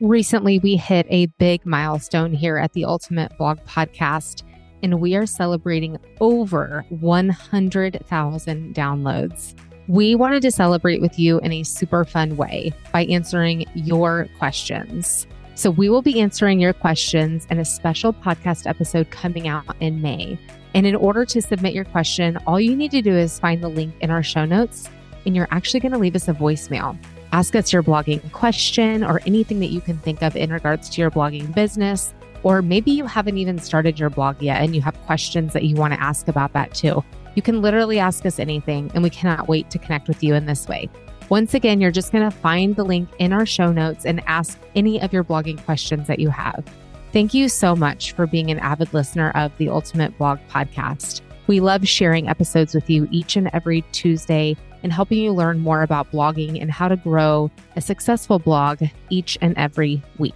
Recently, we hit a big milestone here at the Ultimate Blog Podcast, and we are celebrating over 100,000 downloads. We wanted to celebrate with you in a super fun way by answering your questions. So we will be answering your questions in a special podcast episode coming out in May. And in order to submit your question, all you need to do is find the link in our show notes, and you're actually going to leave us a voicemail. Ask us your blogging question or anything that you can think of in regards to your blogging business, or maybe you haven't even started your blog yet and you have questions that you want to ask about that too. You can literally ask us anything, and we cannot wait to connect with you in this way. Once again, you're just going to find the link in our show notes and ask any of your blogging questions that you have. Thank you so much for being an avid listener of the Ultimate Blog Podcast. We love sharing episodes with you each and every Tuesday and helping you learn more about blogging and how to grow a successful blog each and every week.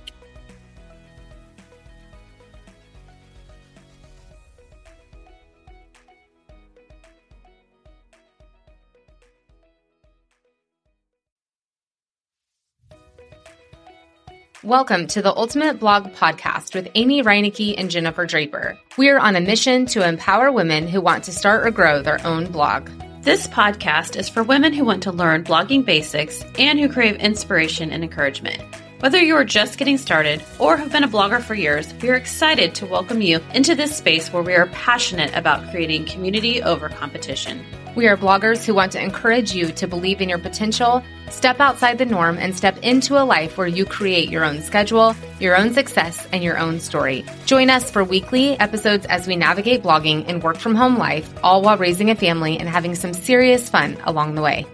Welcome to the Ultimate Blog Podcast with Amy Reinecke and Jennifer Draper. We are on a mission to empower women who want to start or grow their own blog. This podcast is for women who want to learn blogging basics and who crave inspiration and encouragement. Whether you are just getting started or have been a blogger for years, we are excited to welcome you into this space where we are passionate about creating community over competition. We are bloggers who want to encourage you to believe in your potential, step outside the norm, and step into a life where you create your own schedule, your own success, and your own story. Join us for weekly episodes as we navigate blogging and work from home life, all while raising a family and having some serious fun along the way.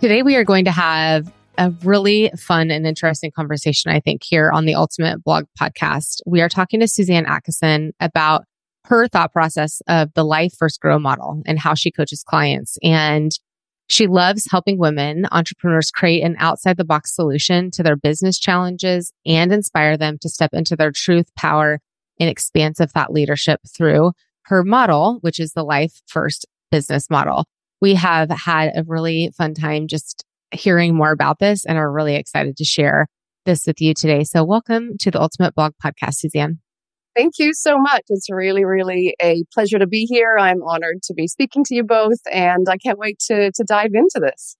Today, we are going to have a really fun and interesting conversation, I think, here on the Ultimate Blog Podcast. We are talking to Suzanne Acteson about her thought process of the Life First Grow model and how she coaches clients. And she loves helping women entrepreneurs create an outside-the-box solution to their business challenges and inspire them to step into their truth, power, and expansive thought leadership through her model, which is the Life First Business Model. We have had a really fun time just hearing more about this and are really excited to share this with you today. So welcome to the Ultimate Blog Podcast, Suzanne. Thank you so much. It's really, really a pleasure to be here. I'm honored to be speaking to you both, and I can't wait to dive into this.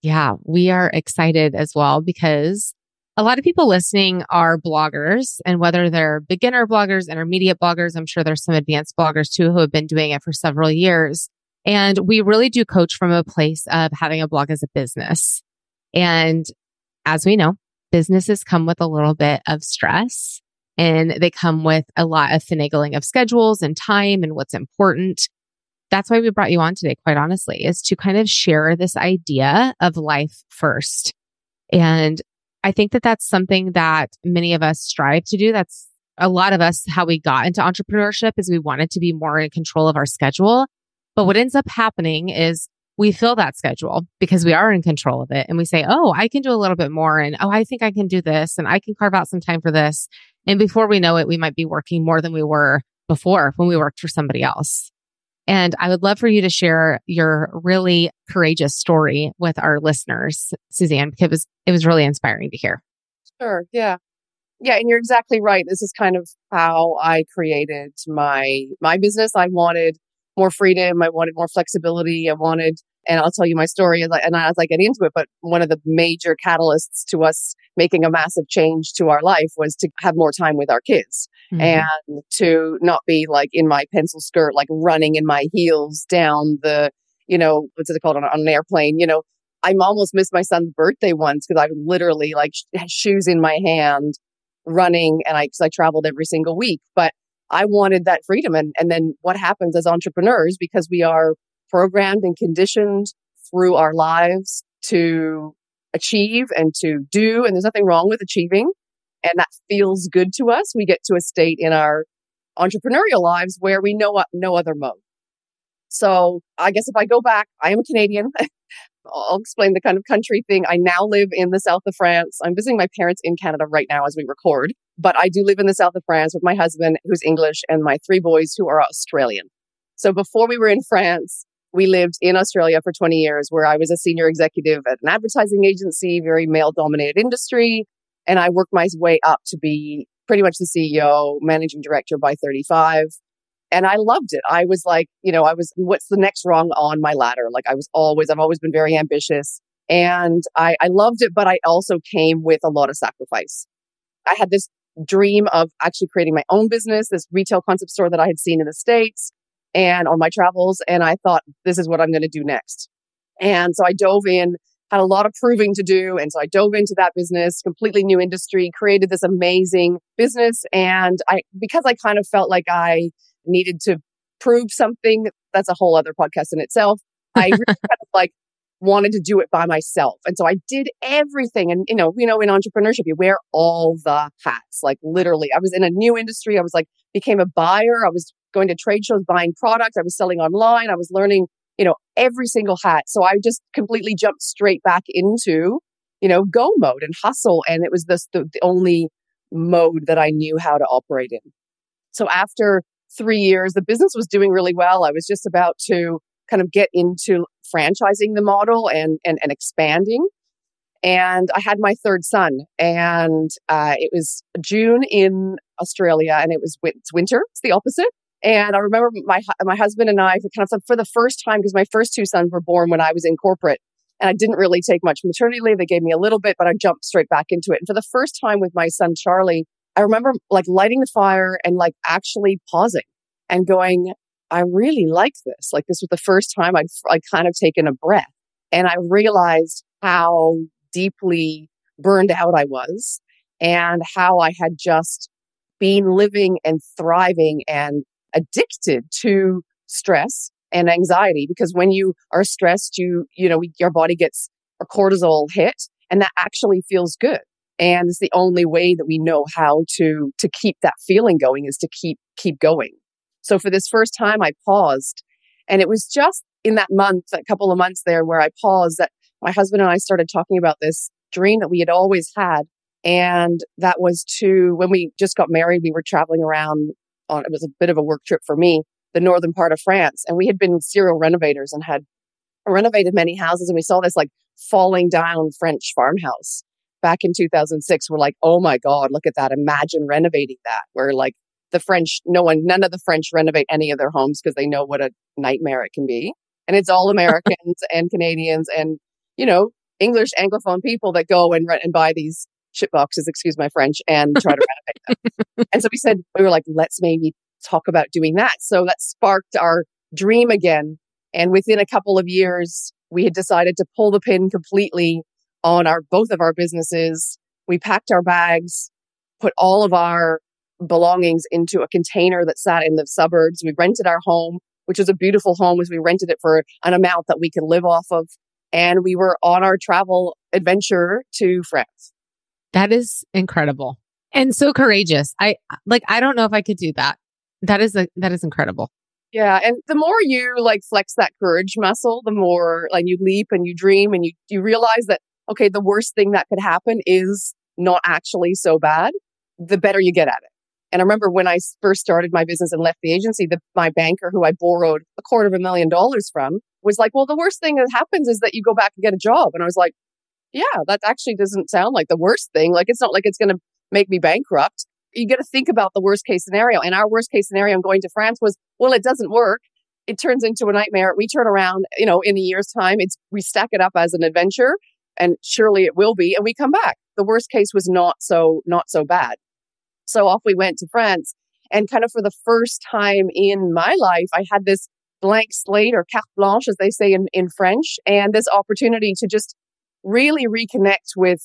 Yeah, we are excited as well because a lot of people listening are bloggers, and whether they're beginner bloggers, intermediate bloggers, I'm sure there's some advanced bloggers too who have been doing it for several years. And we really do coach from a place of having a blog as a business. And as we know, businesses come with a little bit of stress. And they come with a lot of finagling of schedules and time and what's important. That's why we brought you on today, quite honestly, is to kind of share this idea of life first. And I think that that's something that many of us strive to do. That's a lot of us, how we got into entrepreneurship is we wanted to be more in control of our schedule. But what ends up happening is we fill that schedule because we are in control of it. And we say, oh, I can do a little bit more. And oh, I think I can do this. And I can carve out some time for this. And before we know it, we might be working more than we were before when we worked for somebody else. And I would love for you to share your really courageous story with our listeners, Suzanne, because it was really inspiring to hear. Sure. Yeah. Yeah. And you're exactly right. This is kind of how I created my business. I wanted more freedom. I wanted more flexibility. And I'll tell you my story and as I get into it, but one of the major catalysts to us making a massive change to our life was to have more time with our kids and to not be like in my pencil skirt, like running in my heels down the, what's it called on an airplane? I almost missed my son's birthday once because I literally like shoes in my hand running because I traveled every single week, but I wanted that freedom. And then what happens as entrepreneurs, because we are programmed and conditioned through our lives to achieve and to do. And there's nothing wrong with achieving. And that feels good to us. We get to a state in our entrepreneurial lives where we know no other mode. So I guess if I go back, I am a Canadian. I'll explain the kind of country thing. I now live in the south of France. I'm visiting my parents in Canada right now as we record. But I do live in the south of France with my husband, who's English, and my three boys who are Australian. So before we were in France, We lived in Australia for 20 years where I was a senior executive at an advertising agency, very male-dominated industry. And I worked my way up to be pretty much the CEO, managing director by 35. And I loved it. I was like, you know, I was, what's the next rung on my ladder? Like I was always, I've always been very ambitious. And I loved it, but I also came with a lot of sacrifice. I had this dream of actually creating my own business, this retail concept store that I had seen in the States and on my travels. And I thought, this is what I'm going to do next. And so I dove in, had a lot of proving to do. And so I dove into that business, completely new industry, created this amazing business. And because I kind of felt like I needed to prove something, that's a whole other podcast in itself. I really kind of like wanted to do it by myself. And so I did everything. And, you know, in entrepreneurship, you wear all the hats. Like literally, I was in a new industry. I was like, became a buyer. I was going to trade shows, buying products. I was selling online. I was learning, you know, every single hat. So I just completely jumped straight back into, you know, go mode and hustle. And it was this, the only mode that I knew how to operate in. So after 3 years, the business was doing really well. I was just about to kind of get into franchising the model and expanding. And I had my third son, and it was June in Australia, and it was winter. It's the opposite. And I remember my husband and I kind of for the first time, because my first two sons were born when I was in corporate, and I didn't really take much maternity leave. They gave me a little bit, but I jumped straight back into it. And for the first time with my son Charlie, I remember like lighting the fire and like actually pausing and going, I really like this. Like this was the first time I'd kind of taken a breath, and I realized how deeply burned out I was and how I had just been living and thriving and addicted to stress and anxiety. Because when you are stressed, you know, your body gets a cortisol hit, and that actually feels good. And it's the only way that we know how to keep that feeling going is to keep going. So for this first time, I paused. And it was just in that month, a couple of months there where I paused, that my husband and I started talking about this dream that we had always had. And that was to, when we just got married, we were traveling around on, it was a bit of a work trip for me, the northern part of France. And we had been serial renovators and had renovated many houses. And we saw this like falling down French farmhouse back in 2006. We're like, oh my God, look at that. Imagine renovating that. We're like, the French, none of the French renovate any of their homes because they know what a nightmare it can be. And it's all Americans and Canadians and, you know, English Anglophone people that go and rent and buy these shit boxes, excuse my French, and try to renovate them. And so we were like, let's maybe talk about doing that. So that sparked our dream again. And within a couple of years, we had decided to pull the pin completely on both of our businesses. We packed our bags, put all of our belongings into a container that sat in the suburbs. We rented our home, which was a beautiful home, as we rented it for an amount that we could live off of. And we were on our travel adventure to France. That is incredible. And so courageous. I don't know if I could do that. That is incredible. Yeah. And the more you like flex that courage muscle, the more like you leap and you dream and you realize that, okay, the worst thing that could happen is not actually so bad, the better you get at it. And I remember when I first started my business and left the agency, my banker who I borrowed $250,000 from was like, well, the worst thing that happens is that you go back and get a job. And I was like, yeah, that actually doesn't sound like the worst thing. Like, it's not like it's going to make me bankrupt. You got to think about the worst case scenario. And our worst case scenario in going to France was, well, it doesn't work. It turns into a nightmare. We turn around, you know, in a year's time, we stack it up as an adventure, and surely it will be. And we come back. The worst case was not so bad. So off we went to France, and kind of for the first time in my life, I had this blank slate, or carte blanche, as they say in French, and this opportunity to just really reconnect with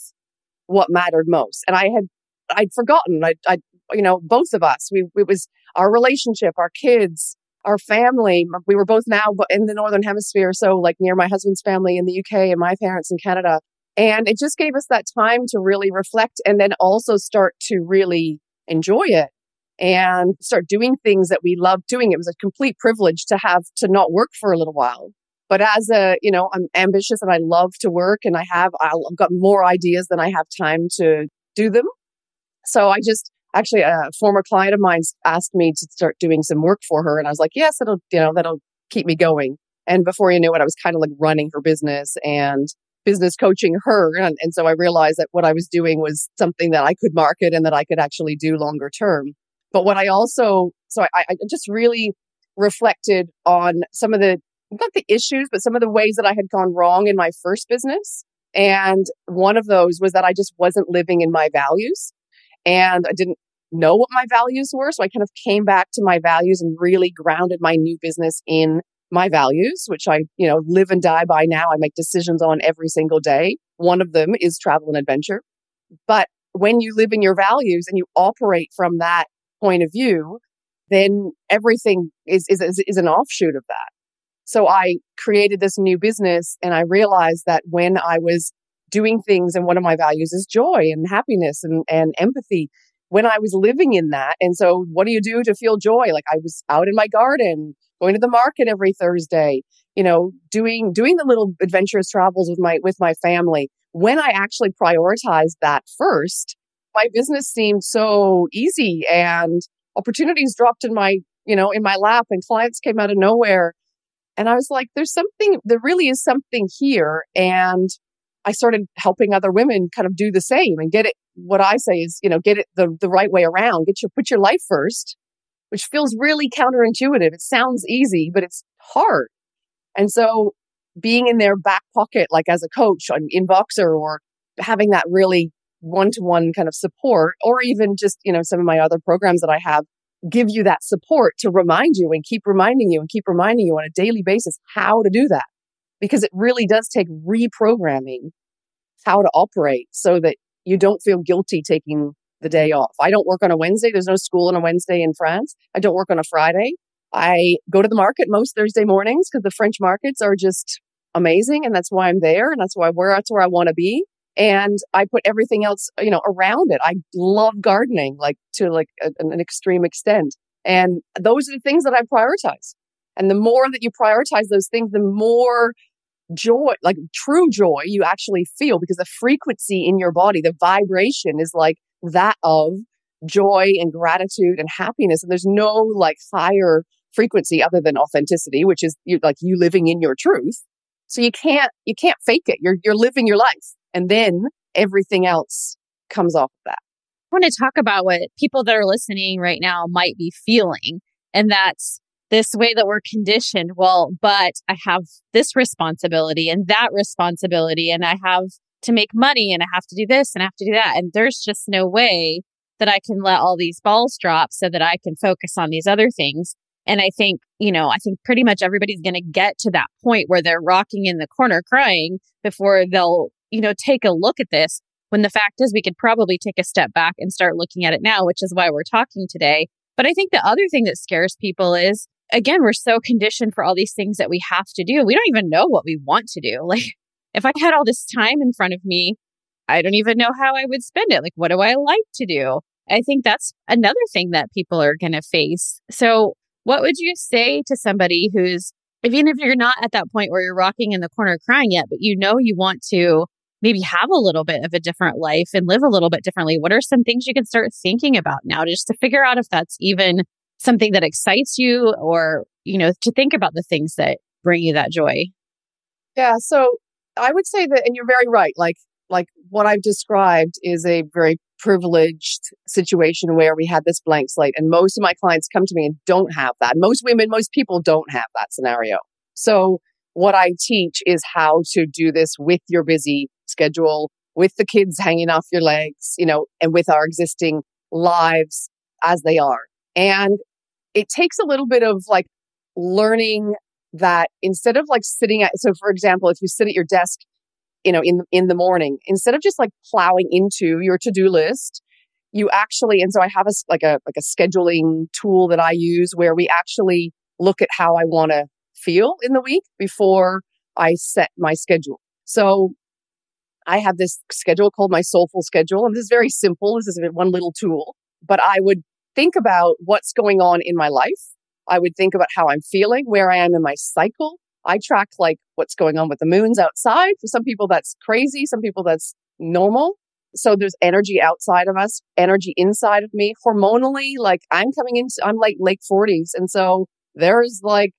what mattered most. And I'd forgotten, I, you know, both of us, it was our relationship, our kids, our family. We were both now in the Northern Hemisphere, so like near my husband's family in the UK and my parents in Canada. And it just gave us that time to really reflect, and then also start to really enjoy it and start doing things that we love doing. It was a complete privilege to have to not work for a little while. But as I'm ambitious and I love to work, and I've got more ideas than I have time to do them. So I just actually, a former client of mine asked me to start doing some work for her, and I was like, yes, that'll keep me going. And before you knew it, I was kind of like running her business and business coaching her. And so I realized that what I was doing was something that I could market and that I could actually do longer term. But what I also, so I just really reflected on some of the, not the issues, but some of the ways that I had gone wrong in my first business. And one of those was that I just wasn't living in my values and I didn't know what my values were. So I kind of came back to my values and really grounded my new business in my values, which I, you know, live and die by now. I make decisions on every single day. One of them is travel and adventure. But when you live in your values and you operate from that point of view, then everything is an offshoot of that. So I created this new business and I realized that when I was doing things, and one of my values is joy and happiness and empathy, when I was living in that. And so what do you do to feel joy? Like I was out in my garden, going to the market every Thursday, you know, doing the little adventurous travels with my family. When I actually prioritized that first, my business seemed so easy and opportunities dropped in my lap and clients came out of nowhere. And I was like, there really is something here. And I started helping other women kind of do the same and get it. What I say is, you know, get it the right way around. Put your life first, which feels really counterintuitive. It sounds easy, but it's hard. And so being in their back pocket, like as a coach in Voxer, or having that really one-to-one kind of support, or even just, you know, some of my other programs that I have give you that support to remind you and keep reminding you on a daily basis how to do that. Because it really does take reprogramming how to operate so that you don't feel guilty taking the day off. I don't work on a Wednesday. There's no school on a Wednesday in France. I don't work on a Friday. I go to the market most Thursday mornings because the French markets are just amazing. And that's why I'm there. And that's where I want to be. And I put everything else, you know, around it. I love gardening, like to like an extreme extent. And those are the things that I prioritize. And the more that you prioritize those things, the more joy, like true joy, you actually feel, because the frequency in your body, the vibration is like that of joy and gratitude and happiness. And there's no like higher frequency other than authenticity, which is like you living in your truth. So you can't fake it. You're living your life. And then everything else comes off of that. I want to talk about what people that are listening right now might be feeling. And that's this way that we're conditioned. Well, but I have this responsibility and that responsibility, and I have to make money, and I have to do this, and I have to do that. And there's just no way that I can let all these balls drop so that I can focus on these other things. And I think pretty much everybody's going to get to that point where they're rocking in the corner crying before they'll, you know, take a look at this, when the fact is we could probably take a step back and start looking at it now, which is why we're talking today. But I think the other thing that scares people is, again, we're so conditioned for all these things that we have to do. We don't even know what we want to do. Like, if I had all this time in front of me, I don't even know how I would spend it. Like, what do I like to do? I think that's another thing that people are going to face. So what would you say to somebody who's, even if you're not at that point where you're rocking in the corner crying yet, but you know you want to maybe have a little bit of a different life and live a little bit differently? What are some things you can start thinking about now just to figure out if that's even something that excites you, or, you know, to think about the things that bring you that joy? Yeah. So I would say that, and you're very right, like what I've described is a very privileged situation where we had this blank slate, and most of my clients come to me and don't have that. Most women, most people don't have that scenario. So what I teach is how to do this with your busy schedule, with the kids hanging off your legs, you know, and with our existing lives as they are. And it takes a little bit of like learning that instead of like sitting at, so for example, if you sit at your desk, you know, in the morning, instead of just like plowing into your to-do list, you actually, and so I have a scheduling tool that I use where we actually look at how I want to feel in the week before I set my schedule. So I have this schedule called my soulful schedule. And this is very simple. This is one little tool, but I would think about what's going on in my life. I would think about how I'm feeling, where I am in my cycle. I track like what's going on with the moons outside. For some people, that's crazy. Some people, that's normal. So there's energy outside of us, energy inside of me. Hormonally, like I'm coming into, I'm like late 40s. And so there's like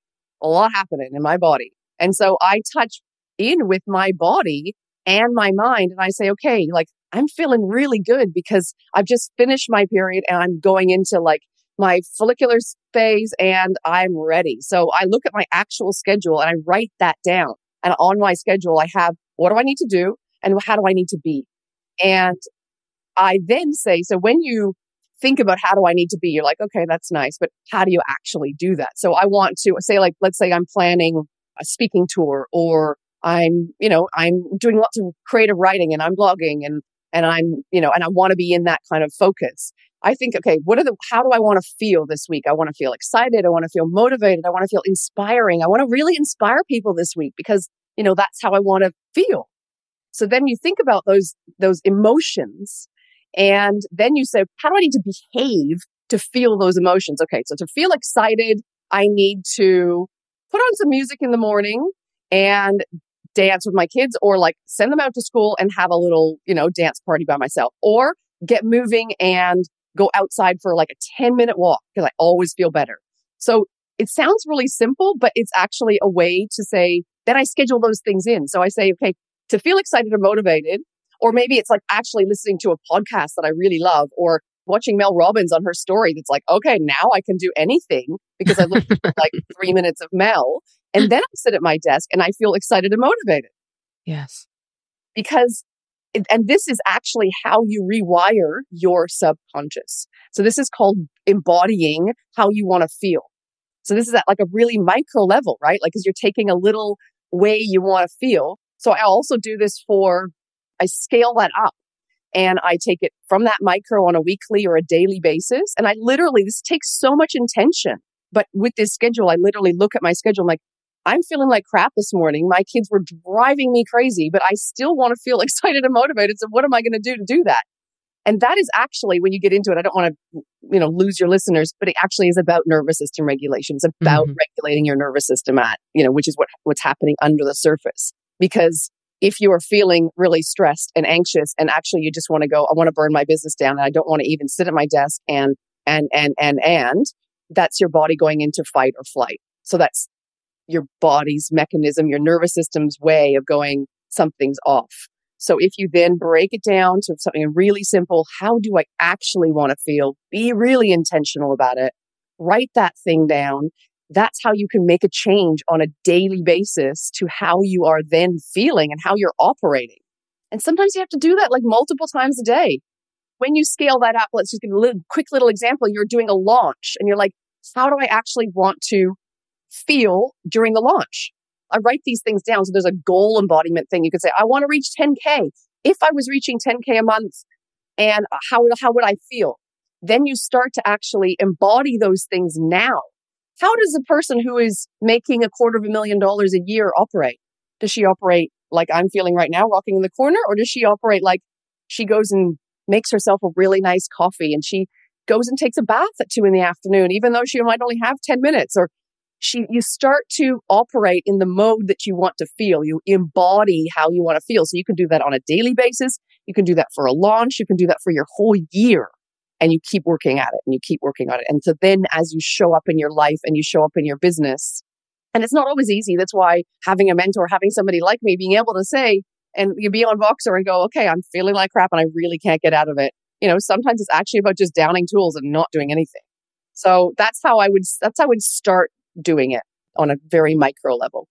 a lot happening in my body. And so I touch in with my body and my mind, and I say, okay, like I'm feeling really good because I've just finished my period and I'm going into like my follicular phase and I'm ready. So I look at my actual schedule and I write that down. And on my schedule, I have what do I need to do and how do I need to be? And I then say, so when you think about how do I need to be, you're like, okay, that's nice, but how do you actually do that? So I want to say, like, let's say I'm planning a speaking tour, or I'm doing lots of creative writing and I'm blogging and I'm I want to be in that kind of focus. I think, okay, how do I want to feel this week? I want to feel excited. I want to feel motivated. I want to feel inspiring. I want to really inspire people this week because, that's how I want to feel. So then you think about those emotions, and then you say, how do I need to behave to feel those emotions? Okay, so to feel excited, I need to put on some music in the morning and dance with my kids, or like send them out to school and have a little, dance party by myself, or get moving and go outside for like a 10-minute walk because I always feel better. So it sounds really simple, but it's actually a way to say, then I schedule those things in. So I say, okay, to feel excited or motivated, or maybe it's like actually listening to a podcast that I really love, or watching Mel Robbins on her story that's like, okay, now I can do anything because I looked at like 3 minutes of Mel, and then I sit at my desk and I feel excited and motivated. Yes. And this is actually how you rewire your subconscious. So this is called embodying how you want to feel. So this is at like a really micro level, right? Like, because you're taking a little way you want to feel. So I also do this I scale that up and I take it from that micro on a weekly or a daily basis. And I literally, this takes so much intention. But with this schedule, I literally look at my schedule. I'm like, I'm feeling like crap this morning. My kids were driving me crazy, but I still want to feel excited and motivated. So what am I going to do that? And that is actually, when you get into it, I don't want to, lose your listeners, but it actually is about nervous system regulation. It's about regulating your nervous system which is what's happening under the surface. Because if you are feeling really stressed and anxious, and actually you just want to go, I want to burn my business down and I don't want to even sit at my desk and that's your body going into fight or flight. So that's your body's mechanism, your nervous system's way of going, something's off. So if you then break it down to something really simple, how do I actually want to feel? Be really intentional about it. Write that thing down. That's how you can make a change on a daily basis to how you are then feeling and how you're operating. And sometimes you have to do that like multiple times a day. When you scale that up, let's just give a quick little example. You're doing a launch and you're like, how do I actually want to feel during the launch? I write these things down. So there's a goal embodiment thing. You could say, I want to reach 10K. If I was reaching 10K a month, and how would I feel? Then you start to actually embody those things now. How does a person who is making $250,000 a year operate? Does she operate like I'm feeling right now, rocking in the corner? Or does she operate like she goes and makes herself a really nice coffee and she goes and takes a bath at 2 p.m, even though she might only have 10 minutes? Or you start to operate in the mode that you want to feel. You embody how you want to feel. So you can do that on a daily basis. You can do that for a launch. You can do that for your whole year. And you keep working at it and you keep working on it. And so then as you show up in your life and you show up in your business, and it's not always easy. That's why having a mentor, having somebody like me, being able to say, and you be on Voxer and go, okay, I'm feeling like crap and I really can't get out of it. Sometimes it's actually about just downing tools and not doing anything. So that's how I would start doing it on a very micro level.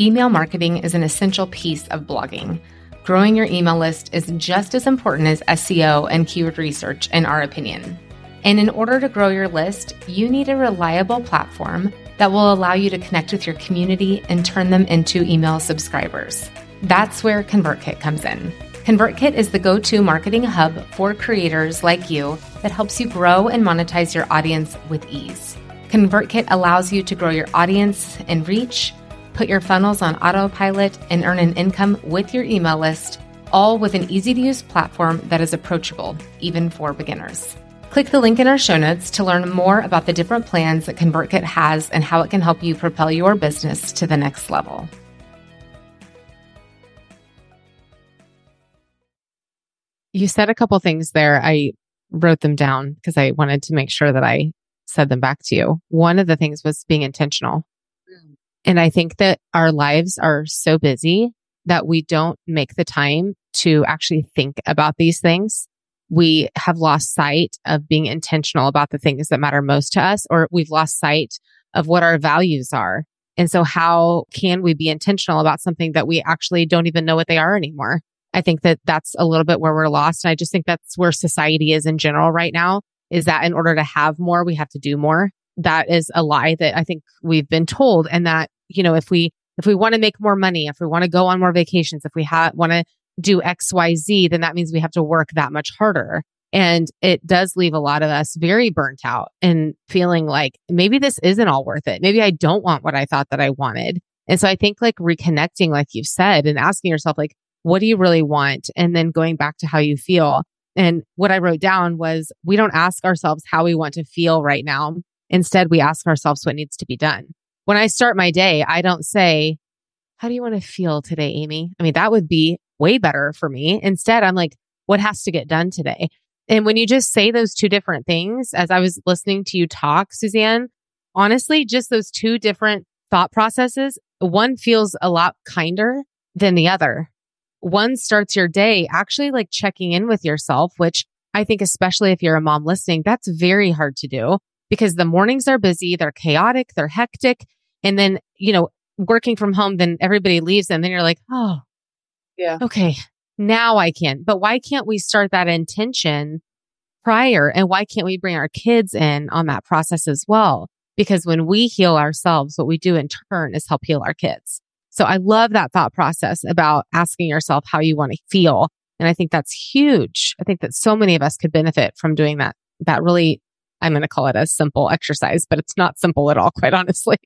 Email marketing is an essential piece of blogging. Growing your email list is just as important as SEO and keyword research, in our opinion. And in order to grow your list, you need a reliable platform that will allow you to connect with your community and turn them into email subscribers. That's where ConvertKit comes in. ConvertKit is the go-to marketing hub for creators like you that helps you grow and monetize your audience with ease. ConvertKit allows you to grow your audience and reach, put your funnels on autopilot, and earn an income with your email list, all with an easy-to-use platform that is approachable, even for beginners. Click the link in our show notes to learn more about the different plans that ConvertKit has and how it can help you propel your business to the next level. You said a couple things there. I wrote them down because I wanted to make sure that I said them back to you. One of the things was being intentional. And I think that our lives are so busy that we don't make the time to actually think about these things. We have lost sight of being intentional about the things that matter most to us, or we've lost sight of what our values are. And so how can we be intentional about something that we actually don't even know what they are anymore? I think that that's a little bit where we're lost. And I just think that's where society is in general right now, is that in order to have more, we have to do more. That is a lie that I think we've been told. And that, you know, if we want to make more money, if we want to go on more vacations, if we want to do X, Y, Z, then that means we have to work that much harder. And it does leave a lot of us very burnt out and feeling like maybe this isn't all worth it. Maybe I don't want what I thought that I wanted. And so I think like reconnecting, like you've said, and asking yourself, like, what do you really want? And then going back to how you feel. And what I wrote down was, we don't ask ourselves how we want to feel right now. Instead, we ask ourselves what needs to be done. When I start my day, I don't say, how do you want to feel today, Amy? I mean, that would be way better for me. Instead, I'm like, what has to get done today? And when you just say those two different things, as I was listening to you talk, Suzanne, honestly, just those two different thought processes, one feels a lot kinder than the other. One starts your day actually like checking in with yourself, which I think, especially if you're a mom listening, that's very hard to do because the mornings are busy, they're chaotic, they're hectic. And then, you know, working from home, then everybody leaves and then you're like, oh, yeah, okay, now I can. But why can't we start that intention prior? And why can't we bring our kids in on that process as well? Because when we heal ourselves, what we do in turn is help heal our kids. So I love that thought process about asking yourself how you want to feel. And I think that's huge. I think that so many of us could benefit from doing that really, I'm going to call it a simple exercise, but it's not simple at all, quite honestly.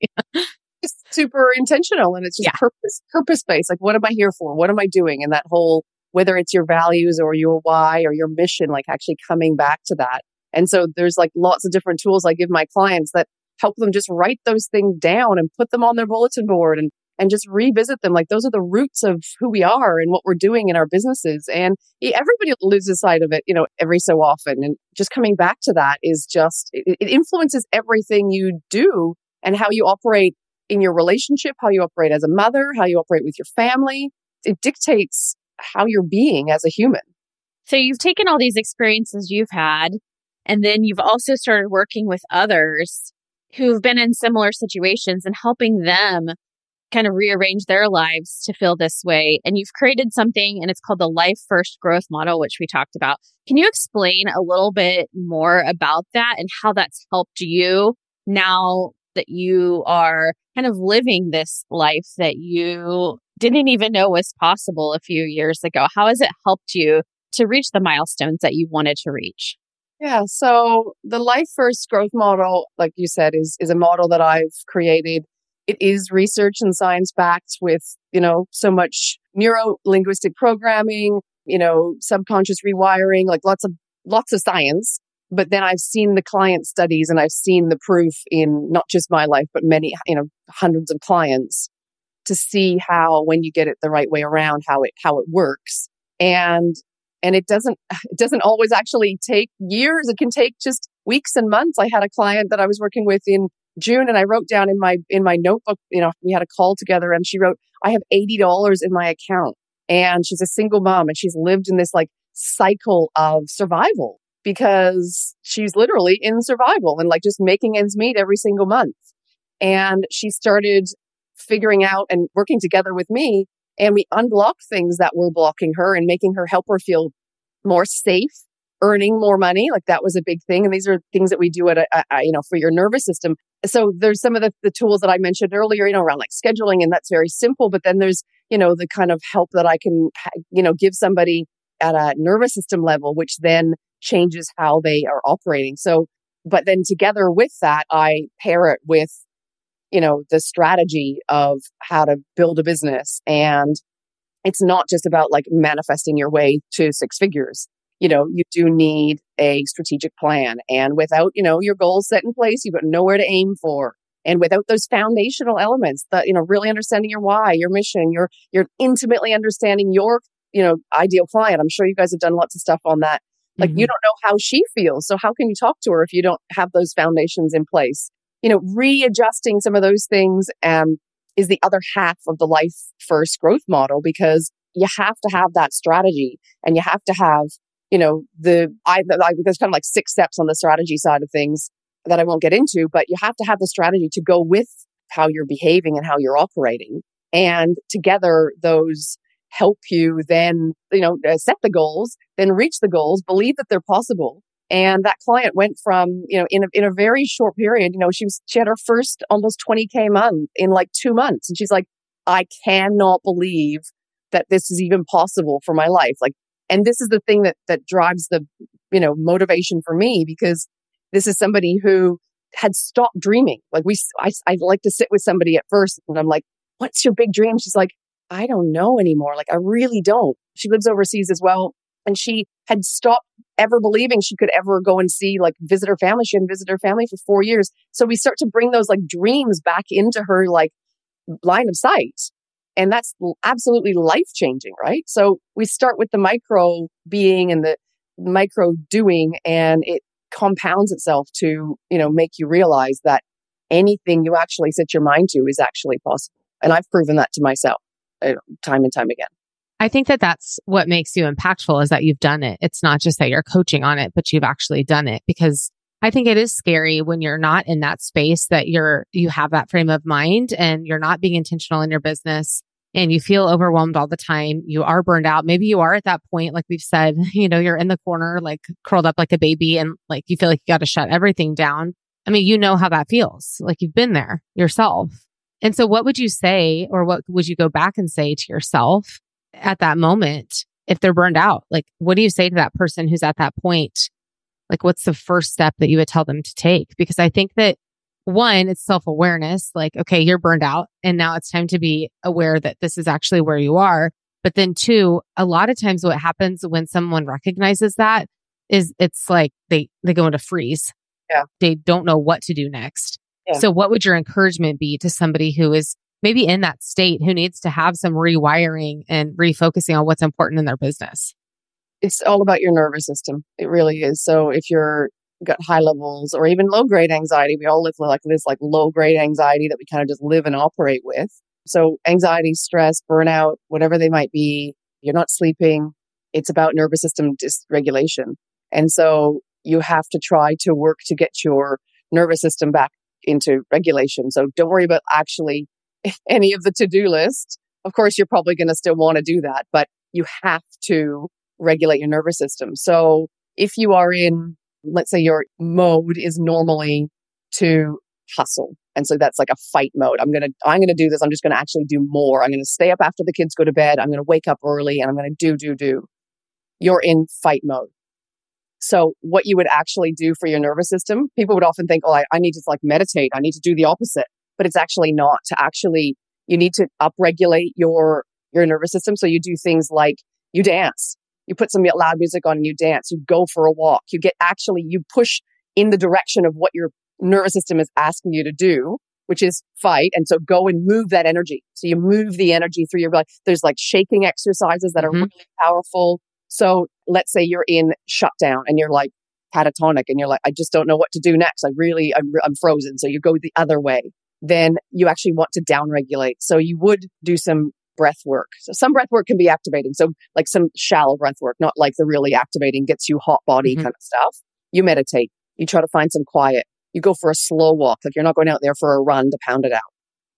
It's super intentional and it's just purpose-based. Like, what am I here for? What am I doing? And that whole, whether it's your values or your why or your mission, like actually coming back to that. And so there's like lots of different tools I give my clients that help them just write those things down and put them on their bulletin board and just revisit them. Like, those are the roots of who we are and what we're doing in our businesses. And everybody loses sight of it, you know, every so often. And just coming back to that is just, it influences everything you do and how you operate in your relationship, how you operate as a mother, how you operate with your family. It dictates how you're being as a human. So you've taken all these experiences you've had, and then you've also started working with others who've been in similar situations and helping them kind of rearrange their lives to feel this way. And you've created something, and it's called the Life First Growth Model, which we talked about. Can you explain a little bit more about that and how that's helped you now that you are kind of living this life that you didn't even know was possible a few years ago? How has it helped you to reach the milestones that you wanted to reach? Yeah. So the Life First Growth Model, like you said, is a model that I've created. It is research and science backed with, you know, so much neuro-linguistic programming, you know, subconscious rewiring, like lots of science. But then I've seen the client studies and I've seen the proof in not just my life, but many, you know, hundreds of clients to see how, when you get it the right way around, how it works. And it doesn't always actually take years. It can take just weeks and months. I had a client that I was working with in June, and I wrote down in my notebook, you know, we had a call together, and she wrote, I have $80 in my account. And she's a single mom, and she's lived in this like cycle of survival because she's literally in survival and like just making ends meet every single month. And she started figuring out and working together with me, and we unblocked things that were blocking her and making her, help her feel more safe. Earning more money, like that was a big thing. And these are things that we do at for your nervous system. So there's some of the tools that I mentioned earlier, you know, around like scheduling, and that's very simple. But then there's, you know, the kind of help that I can, you know, give somebody at a nervous system level, which then changes how they are operating. So, but then together with that, I pair it with, you know, the strategy of how to build a business. And it's not just about like manifesting your way to six figures. You know, you do need a strategic plan. And without, you know, your goals set in place, you've got nowhere to aim for. And without those foundational elements, that, you know, really understanding your why, your mission, you're intimately understanding your, you know, ideal client. I'm sure you guys have done lots of stuff on that. Like, you don't know how she feels. So how can you talk to her if you don't have those foundations in place? You know, readjusting some of those things is the other half of the Life First growth model, because you have to have that strategy and you have to have, you know, there's kind of like 6 steps on the strategy side of things that I won't get into, but you have to have the strategy to go with how you're behaving and how you're operating. And together, those help you then, you know, set the goals, then reach the goals, believe that they're possible. And that client went from, you know, in a very short period, you know, she had her first almost 20K month in like 2 months. And she's like, I cannot believe that this is even possible for my life. Like, and this is the thing that drives the, you know, motivation for me, because this is somebody who had stopped dreaming. Like I like to sit with somebody at first and I'm like, what's your big dream? She's like, I don't know anymore. Like, I really don't. She lives overseas as well. And she had stopped ever believing she could ever go and visit her family. She hadn't visited her family for 4 years. So we start to bring those like dreams back into her like line of sight. And that's absolutely life-changing, right? So we start with the micro being and the micro doing, and it compounds itself to, you know, make you realize that anything you actually set your mind to is actually possible. And I've proven that to myself time and time again. I think that that's what makes you impactful, is that you've done it. It's not just that you're coaching on it, but you've actually done it. Because I think it is scary when you're not in that space, that you have that frame of mind and you're not being intentional in your business and you feel overwhelmed all the time. You are burned out. Maybe you are at that point, like we've said, you know, you're in the corner, like curled up like a baby, and like you feel like you got to shut everything down. I mean, you know how that feels. Like, you've been there yourself. And so what would you say, or what would you go back and say to yourself at that moment if they're burned out? Like, what do you say to that person who's at that point? Like, what's the first step that you would tell them to take? Because I think that one, it's self-awareness. Like, okay, you're burned out and now it's time to be aware that this is actually where you are. But then two, a lot of times what happens when someone recognizes that is it's like they go into freeze. Yeah. They don't know what to do next. Yeah. So what would your encouragement be to somebody who is maybe in that state, who needs to have some rewiring and refocusing on what's important in their business? It's all about your nervous system. It really is. So if you're got high levels or even low grade anxiety, we all live like this, like low grade anxiety that we kind of just live and operate with. So anxiety, stress, burnout, whatever they might be, you're not sleeping. It's about nervous system dysregulation. And so you have to try to work to get your nervous system back into regulation. So don't worry about actually any of the to-do list. Of course, you're probably going to still want to do that, but you have to regulate your nervous system. So if you are in, let's say your mode is normally to hustle. And so that's like a fight mode. I'm going to do this. I'm just going to actually do more. I'm going to stay up after the kids go to bed. I'm going to wake up early and I'm going to do. You're in fight mode. So what you would actually do for your nervous system, people would often think, oh, I need to like meditate. I need to do the opposite. But it's actually not. You need to upregulate your nervous system. So you do things like you dance. You put some loud music on and you dance. You go for a walk. You push in the direction of what your nervous system is asking you to do, which is fight. And so go and move that energy. So you move the energy through your body. There's like shaking exercises that are really powerful. So let's say you're in shutdown and you're like catatonic and you're like, I just don't know what to do next. I'm frozen. So you go the other way. Then you actually want to downregulate. So you would do some breath work. So some breath work can be activating. So like some shallow breath work, not like the really activating, gets you hot body kind of stuff. You meditate. You try to find some quiet. You go for a slow walk. Like, you're not going out there for a run to pound it out.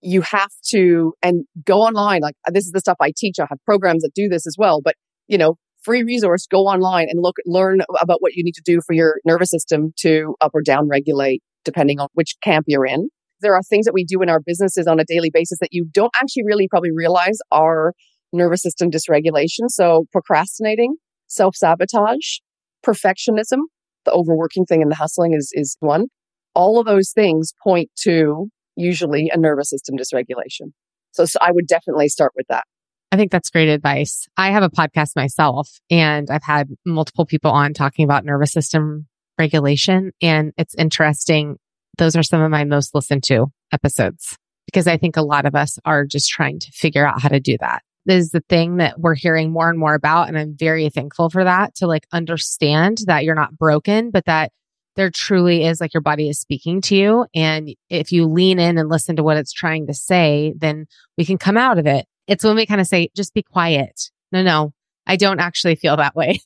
You have to, and go online. Like, this is the stuff I teach. I have programs that do this as well. But, you know, free resource, go online and learn about what you need to do for your nervous system to up or down regulate, depending on which camp you're in. There are things that we do in our businesses on a daily basis that you don't actually really probably realize are nervous system dysregulation. So procrastinating, self-sabotage, perfectionism, the overworking thing and the hustling is one. All of those things point to usually a nervous system dysregulation. So I would definitely start with that. I think that's great advice. I have a podcast myself and I've had multiple people on talking about nervous system regulation. And it's interesting. Those are some of my most listened to episodes, because I think a lot of us are just trying to figure out how to do that. is the thing that we're hearing more and more about. And I'm very thankful for that, to like understand that you're not broken, but that there truly is like your body is speaking to you. And if you lean in and listen to what it's trying to say, then we can come out of it. It's when we kind of say, just be quiet. No, I don't actually feel that way.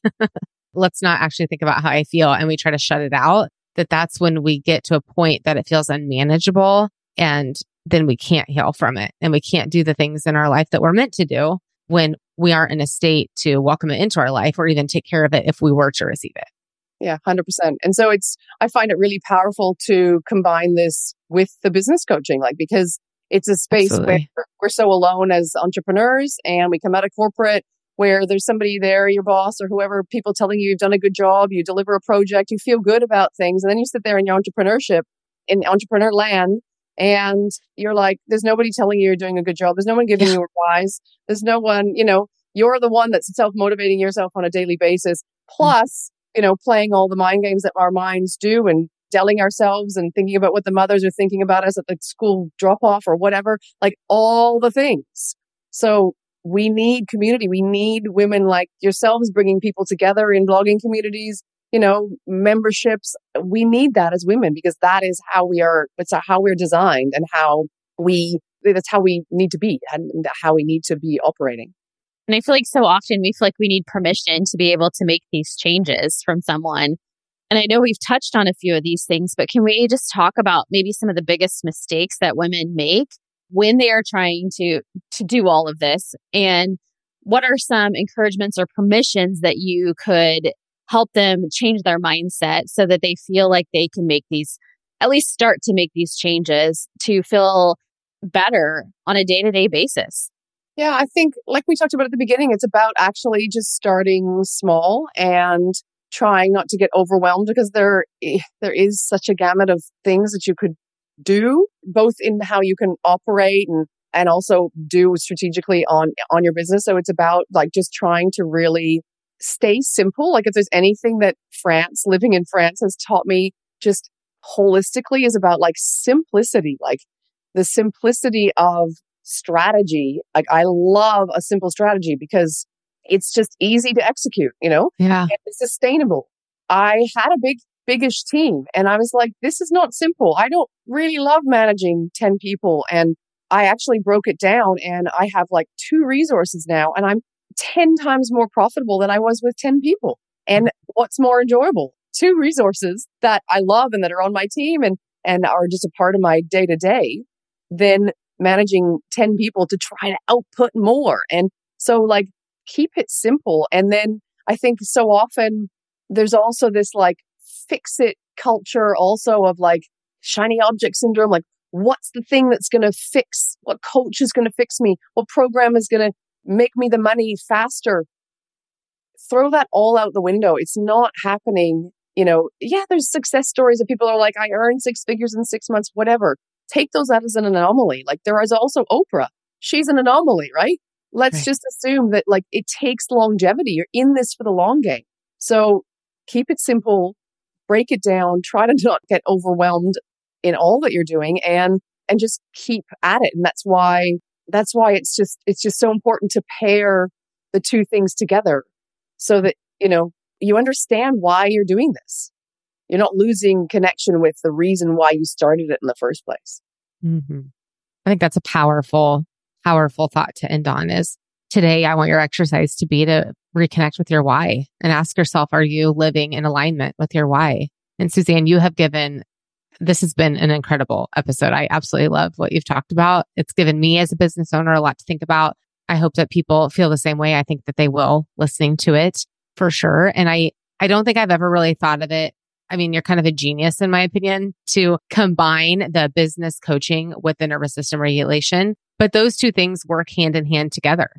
Let's not actually think about how I feel. And we try to shut it out. That's when we get to a point that it feels unmanageable. And then we can't heal from it. And we can't do the things in our life that we're meant to do when we aren't in a state to welcome it into our life or even take care of it if we were to receive it. Yeah, 100%. And so I find it really powerful to combine this with the business coaching, because it's a space where we're so alone as entrepreneurs, and we come out of corporate where there's somebody there, your boss or whoever, people telling you you've done a good job, you deliver a project, you feel good about things. And then you sit there in your entrepreneurship, in entrepreneur land, and you're like, there's nobody telling you you're doing a good job. There's no one giving you advice. There's no one, you're the one that's self-motivating yourself on a daily basis. Plus, playing all the mind games that our minds do and telling ourselves and thinking about what the mothers are thinking about us at the school drop-off or whatever, like all the things. So we need community. We need women like yourselves bringing people together in blogging communities, memberships. We need that as women, because that is how we are, it's how we're designed and that's how we need to be and how we need to be operating. And I feel like so often we feel like we need permission to be able to make these changes from someone. And I know we've touched on a few of these things, but can we just talk about maybe some of the biggest mistakes that women make when they are trying to do all of this? And what are some encouragements or permissions that you could help them change their mindset so that they feel like they can make these, at least start to make these changes to feel better on a day-to-day basis? Yeah, I think like we talked about at the beginning, it's about actually just starting small and trying not to get overwhelmed, because there is such a gamut of things that you could do, both in how you can operate and also do strategically on your business. So it's about just trying to really stay simple. If there's anything that living in France has taught me just holistically, is about simplicity, the simplicity of strategy. I love a simple strategy because it's just easy to execute, Yeah. And it's sustainable. I had a biggish team, and I was like, this is not simple. I don't really love managing 10 people. And I actually broke it down, and I have 2 resources now, and I'm 10 times more profitable than I was with 10 people. And what's more enjoyable? 2 resources that I love and that are on my team and are just a part of my day to day, than managing 10 people to try to output more. And so keep it simple. And then I think so often there's also this fix it culture also of shiny object syndrome. What's the thing that's going to fix? What coach is going to fix me? What program is going to make me the money faster? Throw that all out the window. It's not happening. Yeah, there's success stories of people are I earned 6 figures in 6 months, whatever. Take those out as an anomaly. There is also Oprah. She's an anomaly, right? Let's just assume that it takes longevity. You're in this for the long game. So keep it simple, break it down, try to not get overwhelmed in all that you're doing, and just keep at it. And that's why it's just so important to pair the 2 things together so that, you understand why you're doing this. You're not losing connection with the reason why you started it in the first place. Mm-hmm. I think that's a powerful thought to end on is today. I want your exercise to be to reconnect with your why and ask yourself, are you living in alignment with your why? And Suzanne, this has been an incredible episode. I absolutely love what you've talked about. It's given me as a business owner a lot to think about. I hope that people feel the same way. I think that they will listening to it for sure. And I don't think I've ever really thought of it. I mean, you're kind of a genius, in my opinion, to combine the business coaching with the nervous system regulation. But those 2 things work hand in hand together.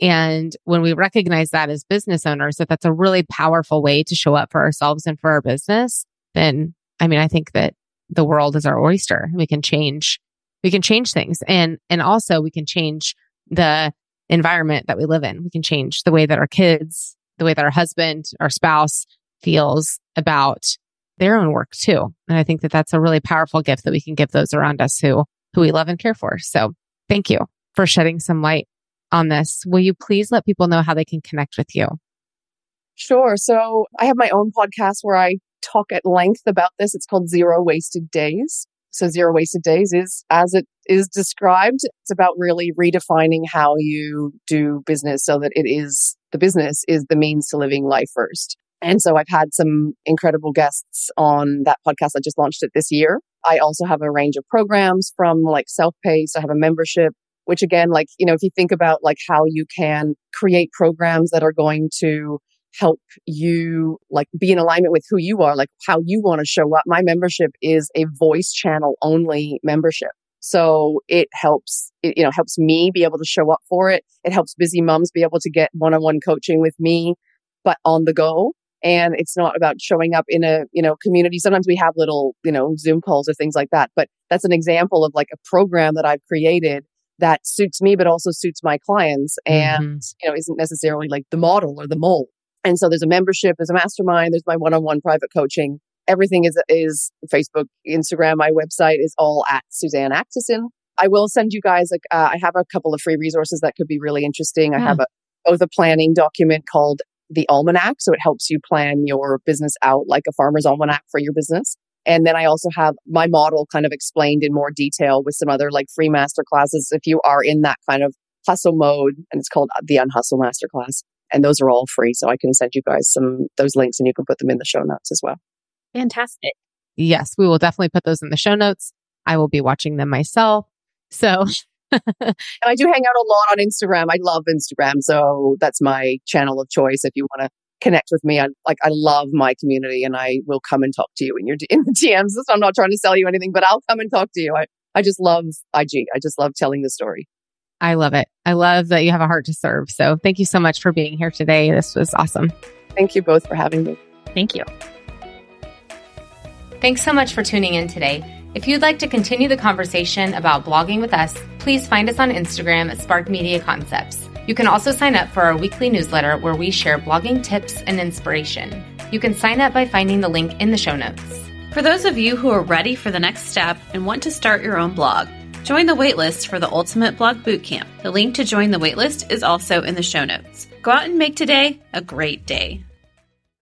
And when we recognize that as business owners, that that's a really powerful way to show up for ourselves and for our business, then I think that the world is our oyster. We can change things. And also we can change the environment that we live in. We can change the way that our kids, the way that our husband, our spouse feels about their own work too. And I think that that's a really powerful gift that we can give those around us who we love and care for. So thank you for shedding some light on this. Will you please let people know how they can connect with you? Sure. So I have my own podcast where I talk at length about this. It's called Zero Wasted Days. So Zero Wasted Days is, as it is described, it's about really redefining how you do business so that it is, the business is the means to living life first. And so I've had some incredible guests on that podcast. I just launched it this year. I also have a range of programs from like self-paced. I have a membership, which again, like, you know, if you think about like how you can create programs that are going to help you like be in alignment with who you are, like how you want to show up. My membership is a voice channel only membership. So it helps, it, you know, helps me be able to show up for it. It helps busy moms be able to get one-on-one coaching with me, but on the go. And it's not about showing up in a, you know, community. Sometimes we have little, you know, Zoom calls or things like that, but that's an example of like a program that I've created that suits me, but also suits my clients and, you know, isn't necessarily like the model or the mold. And so there's a membership, there's a mastermind, there's my one-on-one private coaching. Everything is Facebook, Instagram, my website is all at Suzanne Acteson. I will send you guys, I have a couple of free resources that could be really interesting. Yeah. I have a planning document called the Almanac. So it helps you plan your business out like a farmer's almanac for your business. And then I also have my model kind of explained in more detail with some other like free masterclasses if you are in that kind of hustle mode. And it's called the Unhustle Masterclass. And those are all free. So I can send you guys those links and you can put them in the show notes as well. Fantastic. Yes, we will definitely put those in the show notes. I will be watching them myself. So and I do hang out a lot on Instagram. I love Instagram. So that's my channel of choice. If you want to connect with me, I love my community and I will come and talk to you in the DMs. I'm not trying to sell you anything, but I'll come and talk to you. I just love IG. I just love telling the story. I love it. I love that you have a heart to serve. So thank you so much for being here today. This was awesome. Thank you both for having me. Thank you. Thanks so much for tuning in today. If you'd like to continue the conversation about blogging with us, please find us on Instagram at Spark Media Concepts. You can also sign up for our weekly newsletter where we share blogging tips and inspiration. You can sign up by finding the link in the show notes. For those of you who are ready for the next step and want to start your own blog, join the waitlist for the Ultimate Blog Bootcamp. The link to join the waitlist is also in the show notes. Go out and make today a great day.